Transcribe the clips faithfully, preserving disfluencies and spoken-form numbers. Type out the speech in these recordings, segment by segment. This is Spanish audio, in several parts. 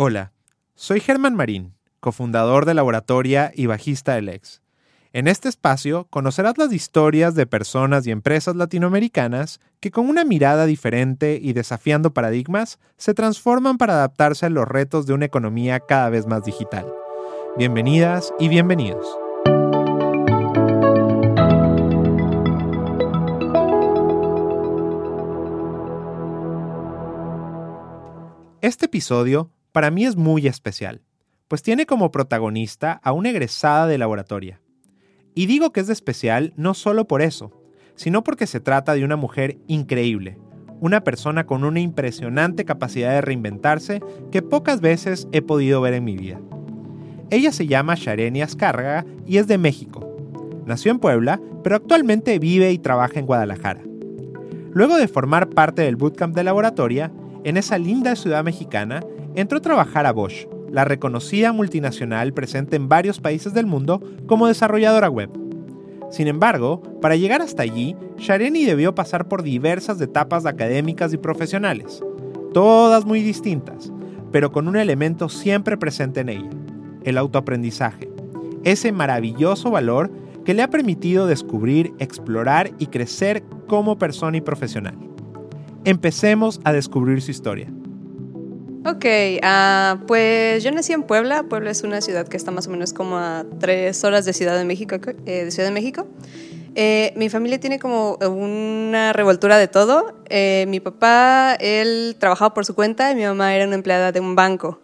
Hola, soy Germán Marín, cofundador de Laboratoria y bajista de Lex. En este espacio conocerás las historias de personas y empresas latinoamericanas que con una mirada diferente y desafiando paradigmas se transforman para adaptarse a los retos de una economía cada vez más digital. Bienvenidas y bienvenidos. Este episodio para mí es muy especial, pues tiene como protagonista a una egresada de Laboratoria. Y digo que es de especial no solo por eso, sino porque se trata de una mujer increíble, una persona con una impresionante capacidad de reinventarse que pocas veces he podido ver en mi vida. Ella se llama Shareni Azcárraga y es de México. Nació en Puebla, pero actualmente vive y trabaja en Guadalajara. Luego de formar parte del bootcamp de Laboratoria, en esa linda ciudad mexicana, entró a trabajar a Bosch, la reconocida multinacional presente en varios países del mundo como desarrolladora web. Sin embargo, para llegar hasta allí, Shareni debió pasar por diversas etapas académicas y profesionales, todas muy distintas, pero con un elemento siempre presente en ella, el autoaprendizaje, ese maravilloso valor que le ha permitido descubrir, explorar y crecer como persona y profesional. Empecemos a descubrir su historia. Ok, uh, pues yo nací en Puebla. Puebla es una ciudad que está más o menos como a tres horas de Ciudad de México. Eh, de Ciudad de México. Eh, mi familia tiene como una revoltura de todo. Eh, mi papá, él trabajaba por su cuenta y mi mamá era una empleada de un banco.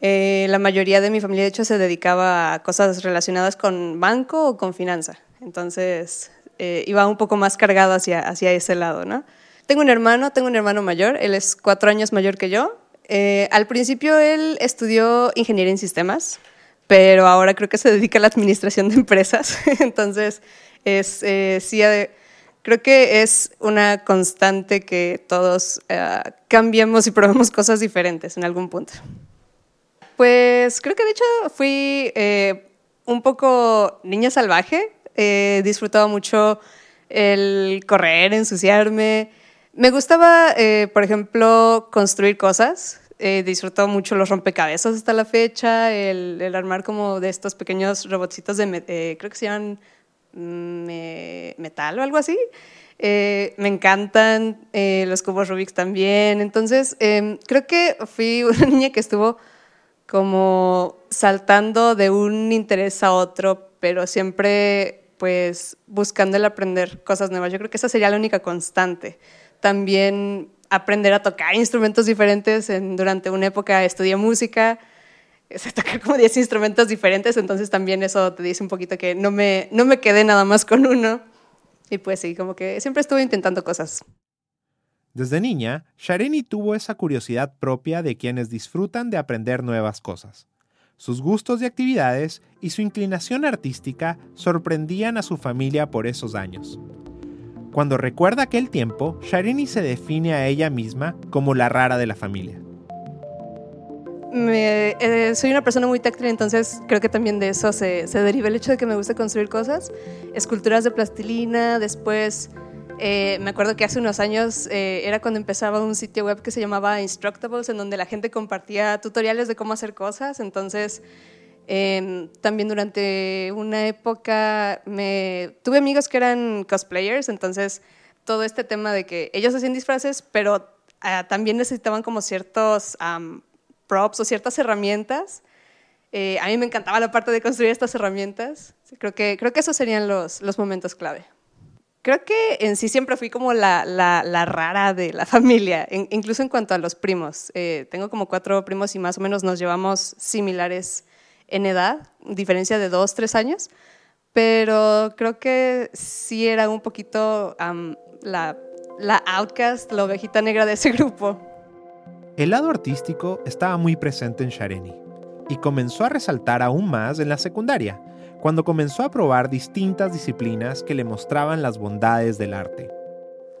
Eh, la mayoría de mi familia, de hecho, se dedicaba a cosas relacionadas con banco o con finanza. Entonces, eh, iba un poco más cargado hacia, hacia ese lado, ¿no? Tengo un hermano, tengo un hermano mayor. Él es cuatro años mayor que yo. Eh, al principio él estudió ingeniería en sistemas, pero ahora creo que se dedica a la administración de empresas. Entonces, es, eh, sí, creo que es una constante que todos eh, cambiemos y probemos cosas diferentes en algún punto. Pues creo que de hecho fui eh, un poco niña salvaje. Eh, disfrutaba mucho el correr, ensuciarme. Me gustaba, eh, por ejemplo, construir cosas. Eh, disfruto mucho los rompecabezas hasta la fecha, el, el armar como de estos pequeños robotcitos de, me- eh, creo que se llaman me- metal o algo así. Eh, me encantan eh, los cubos Rubik también. Entonces, eh, creo que fui una niña que estuvo como saltando de un interés a otro, pero siempre pues buscando el aprender cosas nuevas. Yo creo que esa sería la única constante. También aprender a tocar instrumentos diferentes. En, durante una época estudié música, sé tocar como diez instrumentos diferentes, entonces también eso te dice un poquito que no me, no me quedé nada más con uno. Y pues sí, como que siempre estuve intentando cosas. Desde niña, Shareni tuvo esa curiosidad propia de quienes disfrutan de aprender nuevas cosas. Sus gustos y actividades y su inclinación artística sorprendían a su familia por esos años. Cuando recuerda aquel tiempo, Shareni se define a ella misma como la rara de la familia. Me, eh, soy una persona muy táctil, entonces creo que también de eso se, se deriva el hecho de que me gusta construir cosas, esculturas de plastilina. Después, eh, me acuerdo que hace unos años eh, era cuando empezaba un sitio web que se llamaba Instructables, en donde la gente compartía tutoriales de cómo hacer cosas. Entonces, Eh, también durante una época me, tuve amigos que eran cosplayers, entonces todo este tema de que ellos hacían disfraces, pero eh, también necesitaban como ciertos um, props o ciertas herramientas. Eh, a mí me encantaba la parte de construir estas herramientas. Creo que, creo que esos serían los, los momentos clave. Creo que en sí siempre fui como la, la, la rara de la familia, en, incluso en cuanto a los primos. Eh, tengo como cuatro primos y más o menos nos llevamos similares en edad, diferencia de dos, tres años, pero creo que sí era un poquito um, la, la outcast, la ovejita negra de ese grupo. El lado artístico estaba muy presente en Shareni y comenzó a resaltar aún más en la secundaria, cuando comenzó a probar distintas disciplinas que le mostraban las bondades del arte.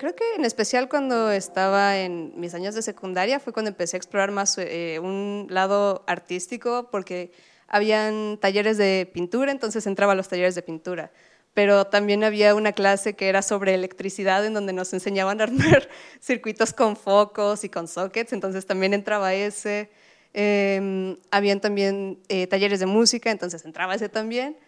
Creo que en especial cuando estaba en mis años de secundaria fue cuando empecé a explorar más eh, un lado artístico, porque habían talleres de pintura, entonces entraba a los talleres de pintura. Pero también había una clase que era sobre electricidad, en donde nos enseñaban a armar circuitos con focos y con sockets, entonces también entraba ese. Eh, habían también eh, talleres de música, entonces entraba ese también.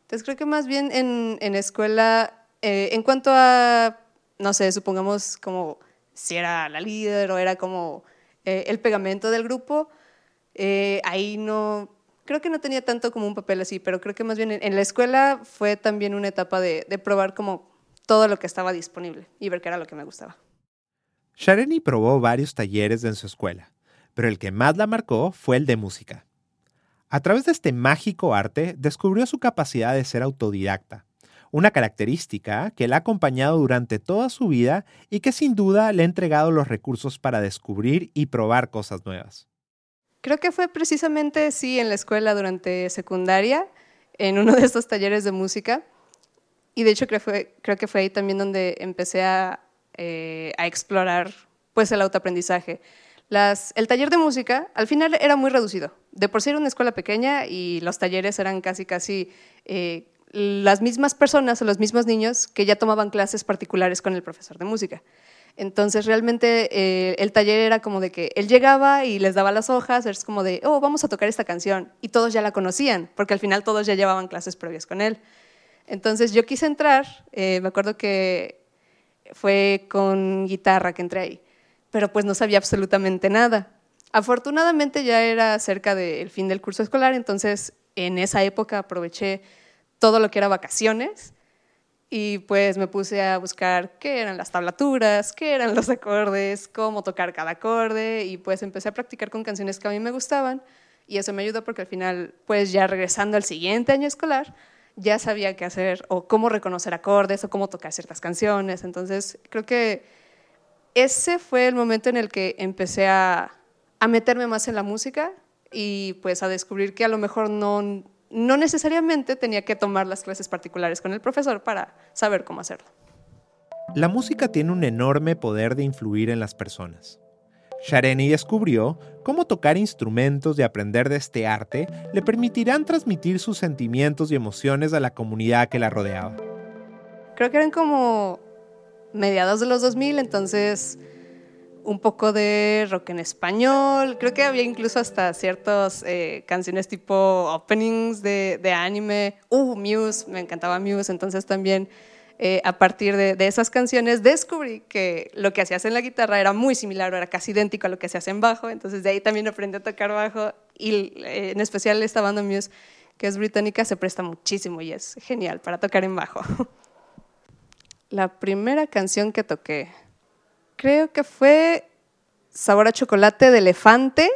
Entonces creo que más bien en, en escuela, eh, en cuanto a, no sé, supongamos como si era la líder o era como eh, el pegamento del grupo, eh, ahí no, creo que no tenía tanto como un papel así, pero creo que más bien en, en la escuela fue también una etapa de, de probar como todo lo que estaba disponible y ver qué era lo que me gustaba. Shareni probó varios talleres en su escuela, pero el que más la marcó fue el de música. A través de este mágico arte, descubrió su capacidad de ser autodidacta, una característica que la ha acompañado durante toda su vida y que sin duda le ha entregado los recursos para descubrir y probar cosas nuevas. Creo que fue precisamente, sí, en la escuela durante secundaria, en uno de estos talleres de música. Y de hecho creo, fue, creo que fue ahí también donde empecé a, eh, a explorar pues, el autoaprendizaje. Las, el taller de música al final era muy reducido. De por sí era una escuela pequeña y los talleres eran casi casi eh, las mismas personas o los mismos niños que ya tomaban clases particulares con el profesor de música. Entonces realmente eh, el taller era como de que él llegaba y les daba las hojas, es como de, oh, vamos a tocar esta canción. Y todos ya la conocían porque al final todos ya llevaban clases previas con él. Entonces yo quise entrar, eh, me acuerdo que fue con guitarra que entré ahí, pero pues no sabía absolutamente nada. Afortunadamente ya era cerca del fin del curso escolar, entonces en esa época aproveché todo lo que era vacaciones y pues me puse a buscar qué eran las tablaturas, qué eran los acordes, cómo tocar cada acorde y pues empecé a practicar con canciones que a mí me gustaban y eso me ayudó porque al final pues ya regresando al siguiente año escolar ya sabía qué hacer o cómo reconocer acordes o cómo tocar ciertas canciones. Entonces creo que ese fue el momento en el que empecé a, a meterme más en la música y pues a descubrir que a lo mejor no, no necesariamente tenía que tomar las clases particulares con el profesor para saber cómo hacerlo. La música tiene un enorme poder de influir en las personas. Shareni descubrió cómo tocar instrumentos y aprender de este arte le permitirán transmitir sus sentimientos y emociones a la comunidad que la rodeaba. Creo que eran como mediados de los dos mil, entonces un poco de rock en español. Creo que había incluso hasta ciertas eh, canciones tipo openings de, de anime. Uh, Muse, me encantaba Muse, entonces también... Eh, a partir de, de esas canciones descubrí que lo que hacías en la guitarra era muy similar, era casi idéntico a lo que se hace en bajo, entonces de ahí también aprendí a tocar bajo y eh, en especial esta banda Muse, que es británica, se presta muchísimo y es genial para tocar en bajo. La primera canción que toqué creo que fue Sabor a Chocolate de Elefante.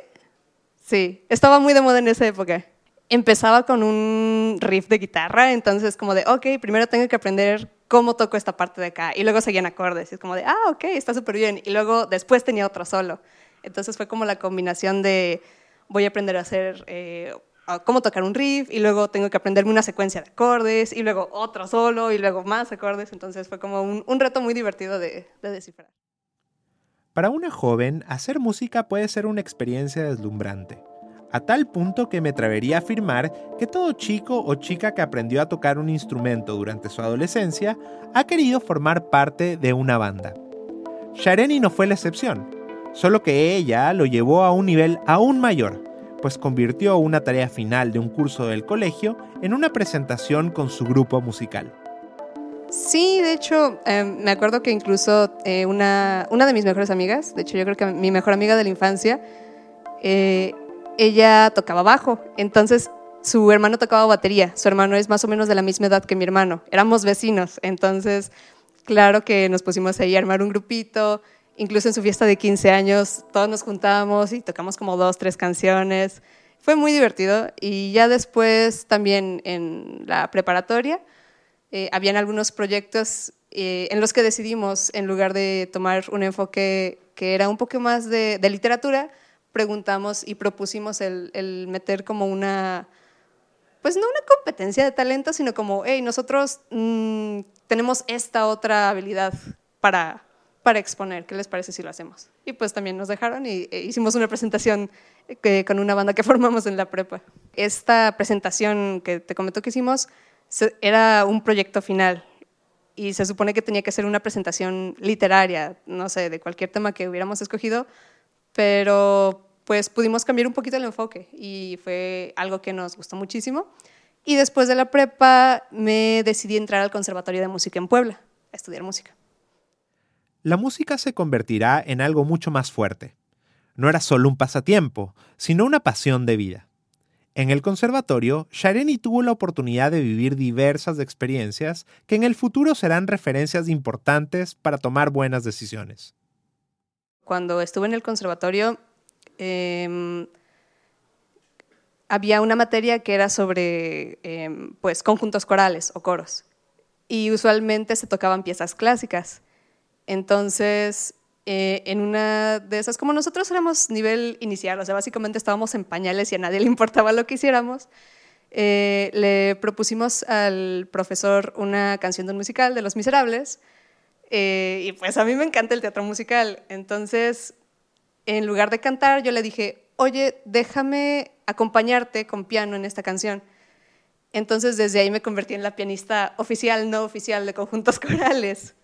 Sí, estaba muy de moda en esa época. Empezaba con un riff de guitarra, entonces como de, ok, primero tengo que aprender cómo toco esta parte de acá, y luego seguían acordes, y es como de, ah, ok, está súper bien, y luego después tenía otro solo. Entonces fue como la combinación de, voy a aprender a hacer, eh, cómo tocar un riff, y luego tengo que aprenderme una secuencia de acordes, y luego otro solo, y luego más acordes, entonces fue como un, un reto muy divertido de, de descifrar. Para una joven, hacer música puede ser una experiencia deslumbrante. A tal punto que me atrevería a afirmar que todo chico o chica que aprendió a tocar un instrumento durante su adolescencia ha querido formar parte de una banda. Shareni no fue la excepción, solo que ella lo llevó a un nivel aún mayor, pues convirtió una tarea final de un curso del colegio en una presentación con su grupo musical. Sí, de hecho, eh, me acuerdo que incluso eh, una, una de mis mejores amigas, de hecho yo creo que mi mejor amiga de la infancia, eh, ella tocaba bajo, entonces su hermano tocaba batería, su hermano es más o menos de la misma edad que mi hermano, éramos vecinos, entonces claro que nos pusimos ahí a armar un grupito, incluso en su fiesta de quince años todos nos juntábamos y tocamos como dos, tres canciones, fue muy divertido y ya después también en la preparatoria eh, habían algunos proyectos eh, en los que decidimos, en lugar de tomar un enfoque que era un poco más de, de literatura, preguntamos y propusimos el, el meter como una, pues no una competencia de talento, sino como, hey, nosotros mmm, tenemos esta otra habilidad para, para exponer, ¿qué les parece si lo hacemos? Y pues también nos dejaron y e, hicimos una presentación que, con una banda que formamos en la prepa. Esta presentación que te comento que hicimos se, era un proyecto final y se supone que tenía que ser una presentación literaria, no sé, de cualquier tema que hubiéramos escogido, pero pues pudimos cambiar un poquito el enfoque y fue algo que nos gustó muchísimo. Y después de la prepa me decidí entrar al Conservatorio de Música en Puebla, a estudiar música. La música se convertirá en algo mucho más fuerte. No era solo un pasatiempo, sino una pasión de vida. En el conservatorio, Shareni tuvo la oportunidad de vivir diversas experiencias que en el futuro serán referencias importantes para tomar buenas decisiones. Cuando estuve en el conservatorio, eh, había una materia que era sobre eh, pues, conjuntos corales o coros, y usualmente se tocaban piezas clásicas. Entonces, Eh, en una de esas, como nosotros éramos nivel inicial, o sea, básicamente estábamos en pañales y a nadie le importaba lo que hiciéramos, eh, le propusimos al profesor una canción de un musical de Los Miserables, eh, y pues a mí me encanta el teatro musical. Entonces, en lugar de cantar, yo le dije, oye, déjame acompañarte con piano en esta canción. Entonces, desde ahí me convertí en la pianista oficial, no oficial, de conjuntos corales.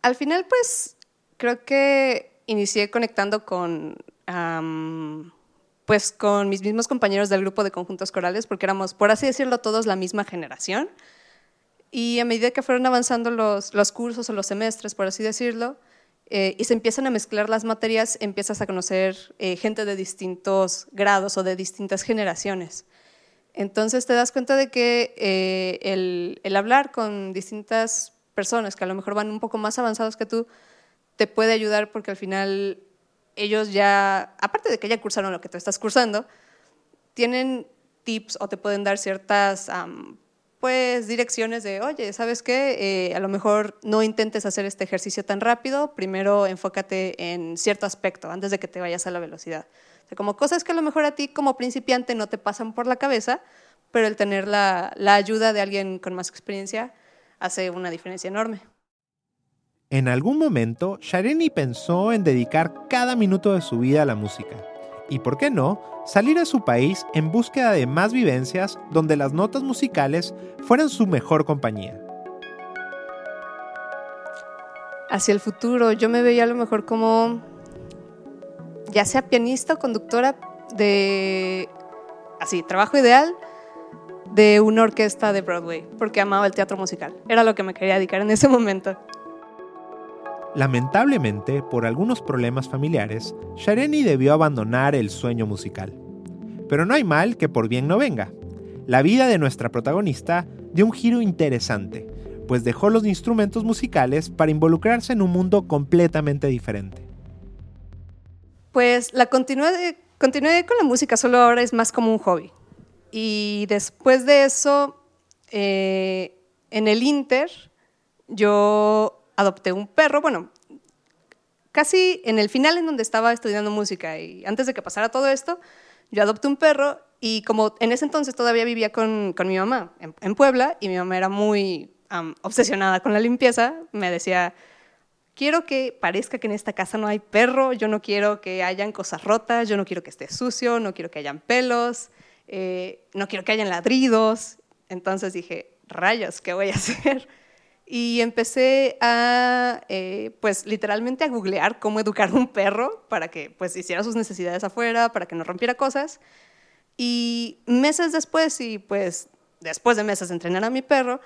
Al final, pues, creo que inicié conectando con, um, pues con mis mismos compañeros del grupo de conjuntos corales, porque éramos, por así decirlo, todos la misma generación. Y a medida que fueron avanzando los, los cursos o los semestres, por así decirlo, eh, y se empiezan a mezclar las materias, empiezas a conocer eh, gente de distintos grados o de distintas generaciones. Entonces te das cuenta de que eh, el, el hablar con distintas personas que a lo mejor van un poco más avanzados que tú, te puede ayudar porque al final ellos ya, aparte de que ya cursaron lo que tú estás cursando, tienen tips o te pueden dar ciertas um, pues, direcciones de, oye, ¿sabes qué? Eh, a lo mejor no intentes hacer este ejercicio tan rápido, primero enfócate en cierto aspecto antes de que te vayas a la velocidad. O sea, como cosas que a lo mejor a ti como principiante no te pasan por la cabeza, pero el tener la, la ayuda de alguien con más experiencia hace una diferencia enorme. En algún momento, Shareni pensó en dedicar cada minuto de su vida a la música. Y, ¿por qué no?, salir a su país en búsqueda de más vivencias donde las notas musicales fueran su mejor compañía. Hacia el futuro, yo me veía a lo mejor como, ya sea pianista o conductora de, así, trabajo ideal, de una orquesta de Broadway, porque amaba el teatro musical. Era lo que me quería dedicar en ese momento. Lamentablemente, por algunos problemas familiares, Shareni debió abandonar el sueño musical. Pero no hay mal que por bien no venga. La vida de nuestra protagonista dio un giro interesante, pues dejó los instrumentos musicales para involucrarse en un mundo completamente diferente. Pues la continué, continué con la música, solo ahora es más como un hobby. Y después de eso, eh, en el Inter, yo adopté un perro, bueno, casi en el final en donde estaba estudiando música y antes de que pasara todo esto, yo adopté un perro y como en ese entonces todavía vivía con, con mi mamá en, en Puebla y mi mamá era muy um, obsesionada con la limpieza, me decía, quiero que parezca que en esta casa no hay perro, yo no quiero que hayan cosas rotas, yo no quiero que esté sucio, no quiero que hayan pelos, eh, no quiero que hayan ladridos. Entonces dije, rayos, ¿qué voy a hacer? Y empecé a, eh, pues literalmente a googlear cómo educar a un perro para que pues hiciera sus necesidades afuera, para que no rompiera cosas. Y meses después, y pues después de meses de entrenar a mi perro,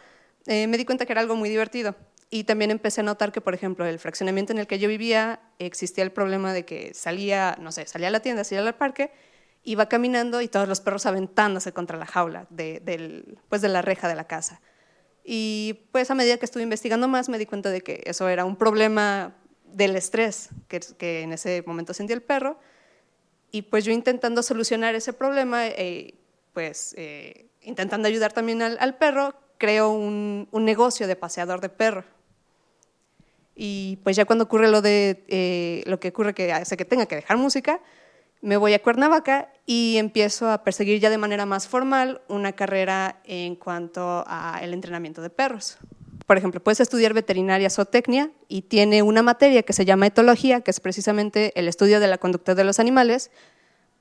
eh, me di cuenta que era algo muy divertido. Y también empecé a notar que, por ejemplo, el fraccionamiento en el que yo vivía, existía el problema de que salía, no sé, salía a la tienda, salía al parque, iba caminando y todos los perros aventándose contra la jaula, de, del, pues de la reja de la casa. Y pues a medida que estuve investigando más me di cuenta de que eso era un problema del estrés que, que en ese momento sentía el perro. Y pues yo intentando solucionar ese problema, eh, pues eh, intentando ayudar también al, al perro, creo un, un negocio de paseador de perro. Y pues ya cuando ocurre lo de, eh, lo que ocurre que hace que tenga que dejar música, me voy a Cuernavaca y empiezo a perseguir ya de manera más formal una carrera en cuanto al entrenamiento de perros. Por ejemplo, puedes estudiar veterinaria zootecnia y tiene una materia que se llama etología, que es precisamente el estudio de la conducta de los animales,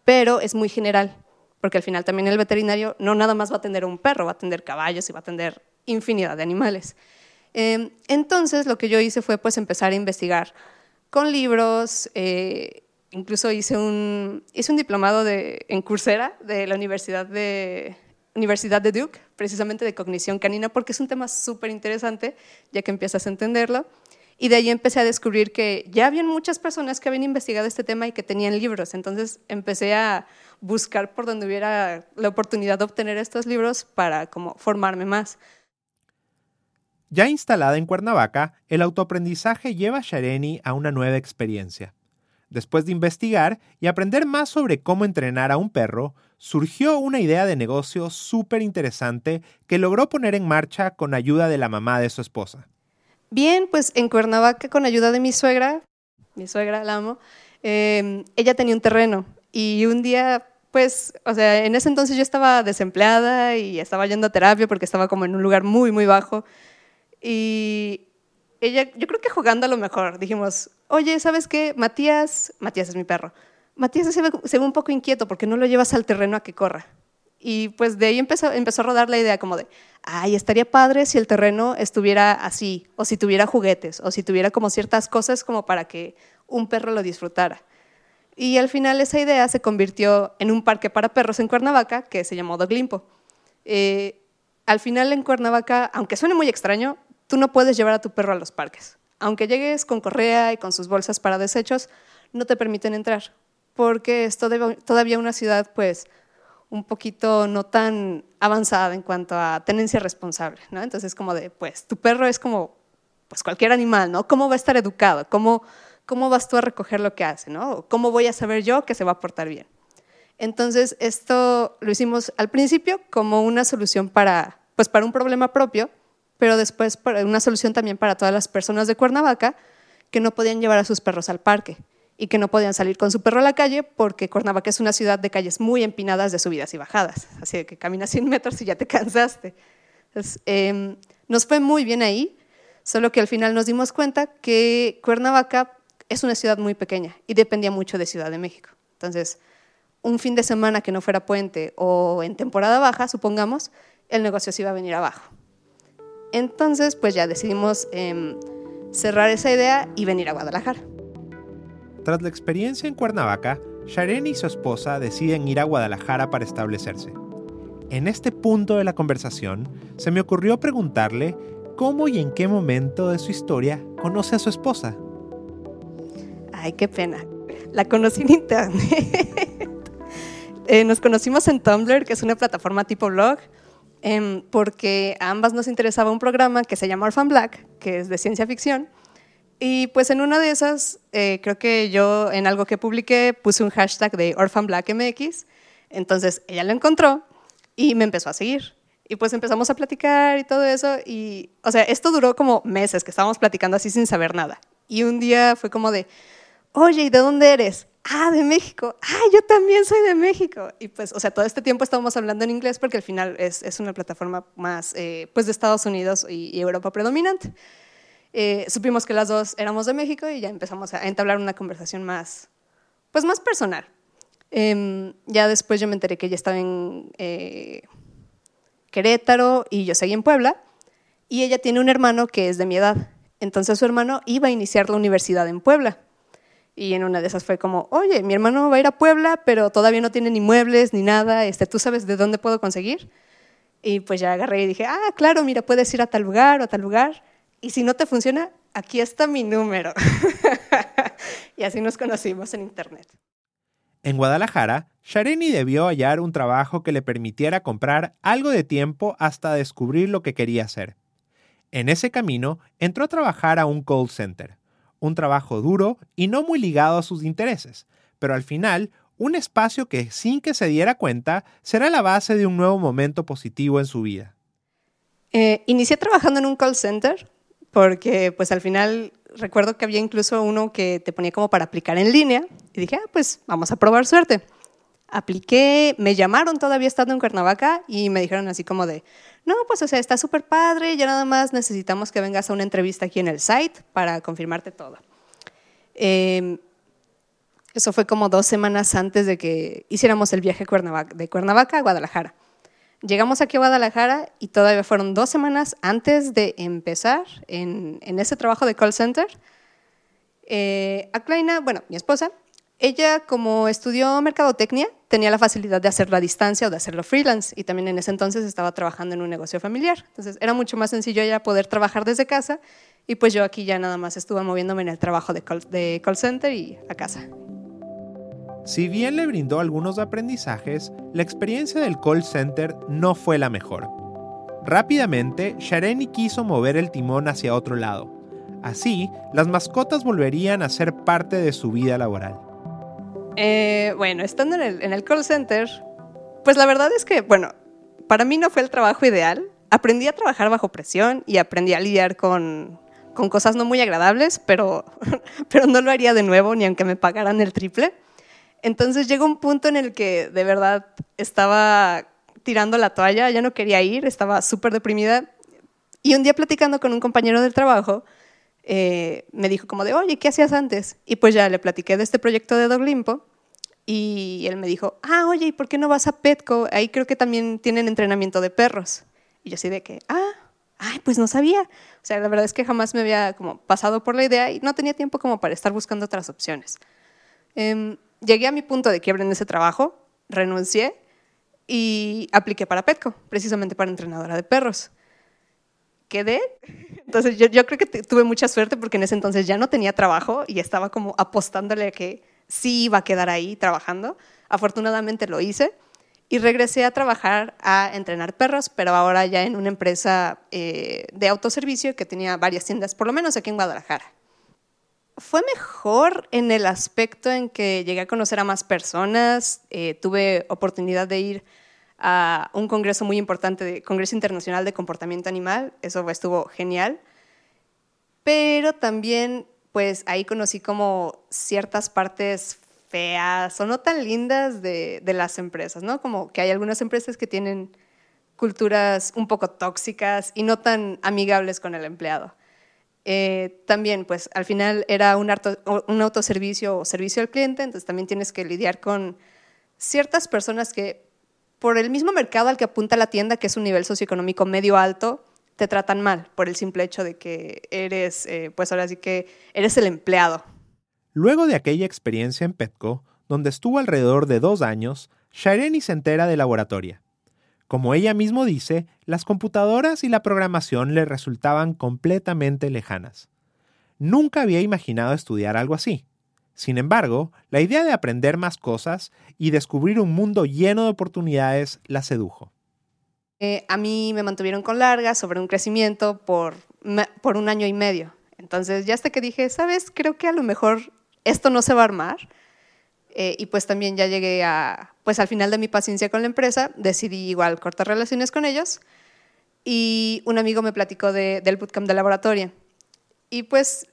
pero es muy general, porque al final también el veterinario no nada más va a atender a un perro, va a atender caballos y va a atender infinidad de animales. Eh, entonces, lo que yo hice fue pues, empezar a investigar con libros, eh, Incluso hice un, hice un diplomado de, en Coursera de la Universidad de, Universidad de Duke, precisamente de cognición canina, porque es un tema súper interesante, ya que empiezas a entenderlo. Y de ahí empecé a descubrir que ya habían muchas personas que habían investigado este tema y que tenían libros. Entonces empecé a buscar por donde hubiera la oportunidad de obtener estos libros para como formarme más. Ya instalada en Cuernavaca, el autoaprendizaje lleva a Shareni a una nueva experiencia. Después de investigar y aprender más sobre cómo entrenar a un perro, surgió una idea de negocio súper interesante que logró poner en marcha con ayuda de la mamá de su esposa. Bien, pues en Cuernavaca, con ayuda de mi suegra, mi suegra, la amo, eh, ella tenía un terreno y un día, pues, o sea, en ese entonces yo estaba desempleada y estaba yendo a terapia porque estaba como en un lugar muy, muy bajo y ella, yo creo que jugando a lo mejor, dijimos, oye, ¿sabes qué? Matías, Matías es mi perro, Matías se ve, se ve un poco inquieto porque no lo llevas al terreno a que corra. Y pues de ahí empezó, empezó a rodar la idea como de, ay, estaría padre si el terreno estuviera así, o si tuviera juguetes, o si tuviera como ciertas cosas como para que un perro lo disfrutara. Y al final esa idea se convirtió en un parque para perros en Cuernavaca que se llamó Doglimpo. Eh, al final en Cuernavaca, aunque suene muy extraño, tú no puedes llevar a tu perro a los parques. Aunque llegues con correa y con sus bolsas para desechos, no te permiten entrar, porque es todavía una ciudad, pues, un poquito no tan avanzada en cuanto a tenencia responsable, ¿no? Entonces, como de, pues, tu perro es como pues, cualquier animal, ¿no? ¿Cómo va a estar educado? ¿Cómo, cómo vas tú a recoger lo que hace, ¿no? ¿Cómo voy a saber yo que se va a portar bien? Entonces, esto lo hicimos al principio como una solución para, pues, para un problema propio, pero después una solución también para todas las personas de Cuernavaca que no podían llevar a sus perros al parque y que no podían salir con su perro a la calle porque Cuernavaca es una ciudad de calles muy empinadas de subidas y bajadas, así que caminas cien metros y ya te cansaste. Entonces, eh, nos fue muy bien ahí, solo que al final nos dimos cuenta que Cuernavaca es una ciudad muy pequeña y dependía mucho de Ciudad de México. Entonces, un fin de semana que no fuera puente o en temporada baja, supongamos, el negocio se iba a venir abajo. Entonces, pues ya decidimos eh, cerrar esa idea y venir a Guadalajara. Tras la experiencia en Cuernavaca, Shareni y su esposa deciden ir a Guadalajara para establecerse. En este punto de la conversación, se me ocurrió preguntarle cómo y en qué momento de su historia conoce a su esposa. Ay, qué pena. La conocí en internet. eh, nos conocimos en Tumblr, que es una plataforma tipo blog, eh, porque a ambas nos interesaba un programa que se llama Orphan Black, que es de ciencia ficción. Y pues en una de esas, eh, creo que yo en algo que publiqué puse un hashtag de Orphan Black M X, entonces ella lo encontró y me empezó a seguir. Y pues empezamos a platicar y todo eso y, o sea, esto duró como meses que estábamos platicando así sin saber nada. Y un día fue como de, oye, ¿y de dónde eres? Ah, de México. Ah, yo también soy de México. Y pues, o sea, todo este tiempo estábamos hablando en inglés porque al final es, es una plataforma más, eh, pues de Estados Unidos y, y Europa predominante. Eh, supimos que las dos éramos de México y ya empezamos a entablar una conversación más, pues más personal. Eh, ya después yo me enteré que ella estaba en eh, Querétaro y yo seguí en Puebla y ella tiene un hermano que es de mi edad. Entonces su hermano iba a iniciar la universidad en Puebla y en una de esas fue como, oye, mi hermano va a ir a Puebla pero todavía no tiene ni muebles ni nada, este, ¿tú sabes de dónde puedo conseguir? Y pues ya agarré y dije, ah, claro, mira, puedes ir a tal lugar o a tal lugar. Y si no te funciona, aquí está mi número. Y así nos conocimos en internet. En Guadalajara, Shareni debió hallar un trabajo que le permitiera comprar algo de tiempo hasta descubrir lo que quería hacer. En ese camino, entró a trabajar a un call center. Un trabajo duro y no muy ligado a sus intereses, pero al final, un espacio que, sin que se diera cuenta, será la base de un nuevo momento positivo en su vida. Eh, inicié trabajando en un call center, porque pues al final recuerdo que había incluso uno que te ponía como para aplicar en línea y dije, ah, pues vamos a probar suerte. Apliqué, me llamaron todavía estando en Cuernavaca y me dijeron así como de, no, pues o sea, está súper padre, ya nada más necesitamos que vengas a una entrevista aquí en el site para confirmarte todo. Eh, eso fue como dos semanas antes de que hiciéramos el viaje de Cuernavaca a Guadalajara. Llegamos aquí a Guadalajara y todavía fueron dos semanas antes de empezar en, en ese trabajo de call center. Eh, Aclaina, bueno, mi esposa, Ella, como estudió mercadotecnia, tenía la facilidad de hacerlo a distancia o de hacerlo freelance, y también en ese entonces estaba trabajando en un negocio familiar. Entonces era mucho más sencillo ya poder trabajar desde casa, y pues yo aquí ya nada más estuve moviéndome en el trabajo de call, de call center y a casa. Si bien le brindó algunos aprendizajes, la experiencia del call center no fue la mejor. Rápidamente, Shareni quiso mover el timón hacia otro lado. Así, las mascotas volverían a ser parte de su vida laboral. Eh, bueno, estando en el, en el call center, pues la verdad es que, bueno, para mí no fue el trabajo ideal. Aprendí a trabajar bajo presión y aprendí a lidiar con, con cosas no muy agradables, pero, pero no lo haría de nuevo ni aunque me pagaran el triple. Entonces llegó un punto en el que de verdad estaba tirando la toalla, ya no quería ir, estaba súper deprimida. Y un día platicando con un compañero del trabajo, eh, me dijo como de, oye, ¿qué hacías antes? Y pues ya le platiqué de este proyecto de Doglimpo. Y él me dijo, ah, oye, ¿y por qué no vas a Petco? Ahí creo que también tienen entrenamiento de perros. Y yo así de que, ah, ay, pues no sabía. O sea, la verdad es que jamás me había como pasado por la idea y no tenía tiempo como para estar buscando otras opciones. Eh, llegué a mi punto de quiebre en ese trabajo, renuncié y apliqué para Petco, precisamente para entrenadora de perros. Quedé. Entonces yo, yo creo que tuve mucha suerte porque en ese entonces ya no tenía trabajo y estaba como apostándole a que sí iba a quedar ahí trabajando. Afortunadamente lo hice. Y regresé a trabajar a entrenar perros, pero ahora ya en una empresa eh, de autoservicio que tenía varias tiendas, por lo menos aquí en Guadalajara. Fue mejor en el aspecto en que llegué a conocer a más personas, eh, tuve oportunidad de ir a un congreso muy importante, Congreso Internacional de Comportamiento Animal, eso estuvo genial, pero también pues ahí conocí como ciertas partes feas o no tan lindas de, de las empresas, ¿no? Como que hay algunas empresas que tienen culturas un poco tóxicas y no tan amigables con el empleado. Eh, también, pues al final era un, auto, un autoservicio o servicio al cliente, entonces también tienes que lidiar con ciertas personas que por el mismo mercado al que apunta la tienda, que es un nivel socioeconómico medio alto, te tratan mal por el simple hecho de que eres, eh, pues ahora sí que eres el empleado. Luego de aquella experiencia en Petco, donde estuvo alrededor de dos años, Shareni se entera de Laboratoria. Como ella misma dice, las computadoras y la programación le resultaban completamente lejanas. Nunca había imaginado estudiar algo así. Sin embargo, la idea de aprender más cosas y descubrir un mundo lleno de oportunidades la sedujo. Eh, a mí me mantuvieron con largas sobre un crecimiento por, por un año y medio. Entonces, ya hasta que dije, ¿sabes? Creo que a lo mejor esto no se va a armar. Eh, y pues también ya llegué a, pues al final de mi paciencia con la empresa, decidí igual cortar relaciones con ellos. Y un amigo me platicó de, del bootcamp de Laboratoria. Y pues,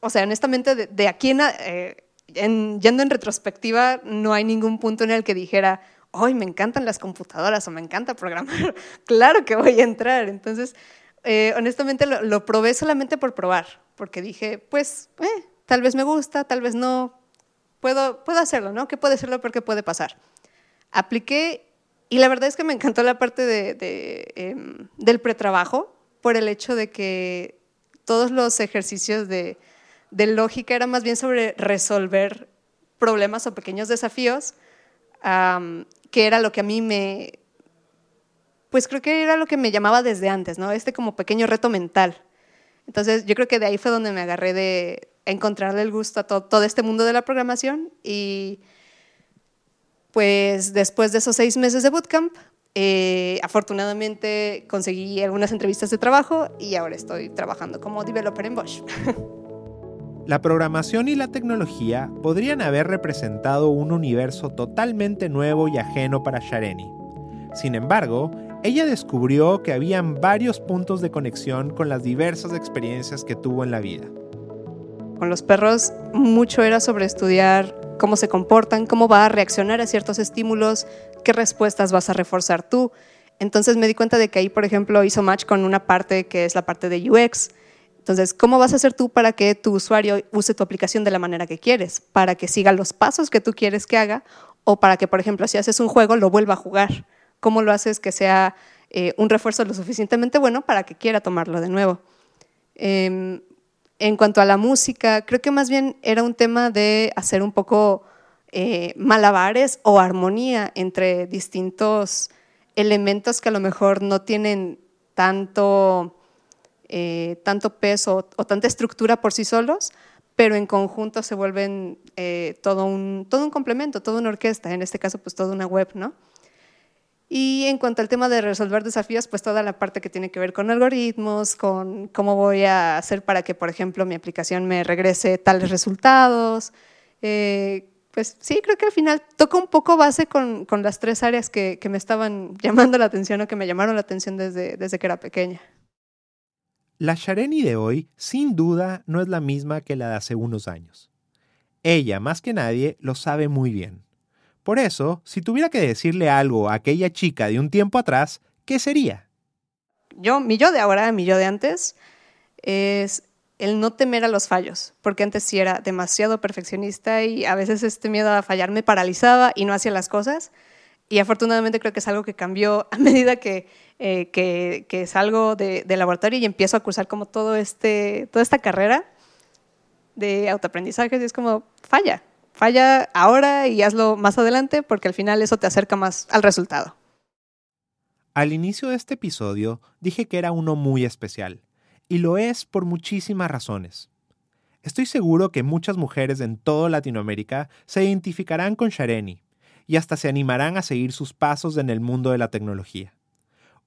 o sea, honestamente, de, de aquí en, eh, en, yendo en retrospectiva, no hay ningún punto en el que dijera, ¡ay, me encantan las computadoras o me encanta programar! ¡Claro que voy a entrar! Entonces, eh, honestamente, lo, lo probé solamente por probar, porque dije, pues, eh, tal vez me gusta, tal vez no. Puedo, puedo hacerlo, ¿no? ¿Qué puede ser lo peor que puede pasar? Apliqué y la verdad es que me encantó la parte de, de, eh, del pretrabajo por el hecho de que todos los ejercicios de, de lógica eran más bien sobre resolver problemas o pequeños desafíos, um, que era lo que a mí me... Pues creo que era lo que me llamaba desde antes, ¿no? Este como pequeño reto mental. Entonces yo creo que de ahí fue donde me agarré de... encontrarle el gusto a todo, todo este mundo de la programación y pues después de esos seis meses de bootcamp eh, afortunadamente conseguí algunas entrevistas de trabajo y ahora estoy trabajando como developer en Bosch. La programación y la tecnología podrían haber representado un universo totalmente nuevo y ajeno para Shareni. Sin embargo, ella descubrió que habían varios puntos de conexión con las diversas experiencias que tuvo en la vida. Con los perros mucho era sobre estudiar cómo se comportan, cómo va a reaccionar a ciertos estímulos, qué respuestas vas a reforzar tú. Entonces me di cuenta de que ahí, por ejemplo, hizo match con una parte que es la parte de U X. Entonces, ¿cómo vas a hacer tú para que tu usuario use tu aplicación de la manera que quieres? Para que siga los pasos que tú quieres que haga o para que, por ejemplo, si haces un juego, lo vuelva a jugar. ¿Cómo lo haces que sea eh, un refuerzo lo suficientemente bueno para que quiera tomarlo de nuevo? Eh, En cuanto a la música, creo que más bien era un tema de hacer un poco eh, malabares o armonía entre distintos elementos que a lo mejor no tienen tanto, eh, tanto peso o, o tanta estructura por sí solos, pero en conjunto se vuelven eh, todo, un, todo un complemento, toda una orquesta, en este caso pues toda una web, ¿no? Y en cuanto al tema de resolver desafíos, pues toda la parte que tiene que ver con algoritmos, con cómo voy a hacer para que, por ejemplo, mi aplicación me regrese tales resultados. Eh, pues sí, creo que al final toca un poco base con, con las tres áreas que, que me estaban llamando la atención o que me llamaron la atención desde, desde que era pequeña. La Shareni de hoy, sin duda, no es la misma que la de hace unos años. Ella, más que nadie, lo sabe muy bien. Por eso, si tuviera que decirle algo a aquella chica de un tiempo atrás, ¿qué sería? Yo, mi yo de ahora, mi yo de antes, es el no temer a los fallos, porque antes sí era demasiado perfeccionista y a veces este miedo a fallar me paralizaba y no hacía las cosas. Y afortunadamente creo que es algo que cambió a medida que, eh, que, que salgo de, de laboratorio y empiezo a cursar como todo este, toda esta carrera de autoaprendizaje. Y es como, falla. Falla ahora y hazlo más adelante porque al final eso te acerca más al resultado. Al inicio de este episodio dije que era uno muy especial y lo es por muchísimas razones. Estoy seguro que muchas mujeres en toda Latinoamérica se identificarán con Shareni y hasta se animarán a seguir sus pasos en el mundo de la tecnología.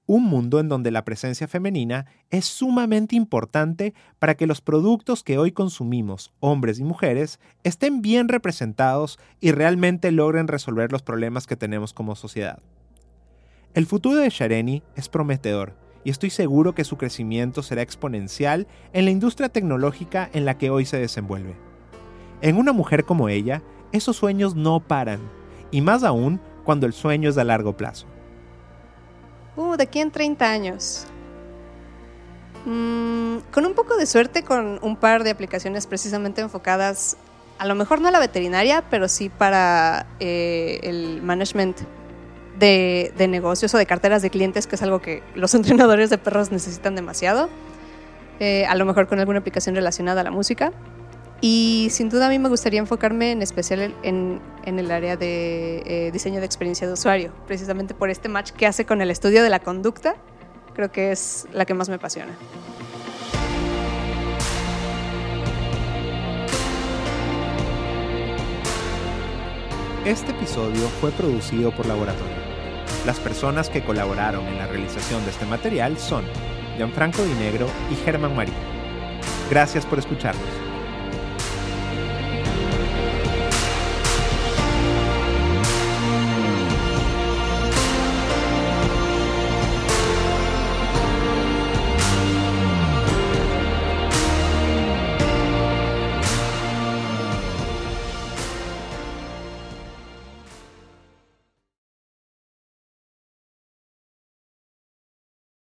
Un mundo en donde la presencia femenina es sumamente importante para que los productos que hoy consumimos, hombres y mujeres, estén bien representados y realmente logren resolver los problemas que tenemos como sociedad. El futuro de Shareni es prometedor y estoy seguro que su crecimiento será exponencial en la industria tecnológica en la que hoy se desenvuelve. En una mujer como ella, esos sueños no paran, y más aún cuando el sueño es a largo plazo. Uh, de aquí en treinta años. Mm, con un poco de suerte, con un par de aplicaciones precisamente enfocadas, a lo mejor no a la veterinaria, pero sí para eh, el management de, de negocios o de carteras de clientes, que es algo que los entrenadores de perros necesitan demasiado. Eh, a lo mejor con alguna aplicación relacionada a la música. Y sin duda a mí me gustaría enfocarme en especial en, en el área de eh, diseño de experiencia de usuario, precisamente por este match que hace con el estudio de la conducta, creo que es la que más me apasiona. Este episodio fue producido por Laboratoria. Las personas que colaboraron en la realización de este material son Gianfranco Di Negro y Germán Marín. Gracias por escucharnos.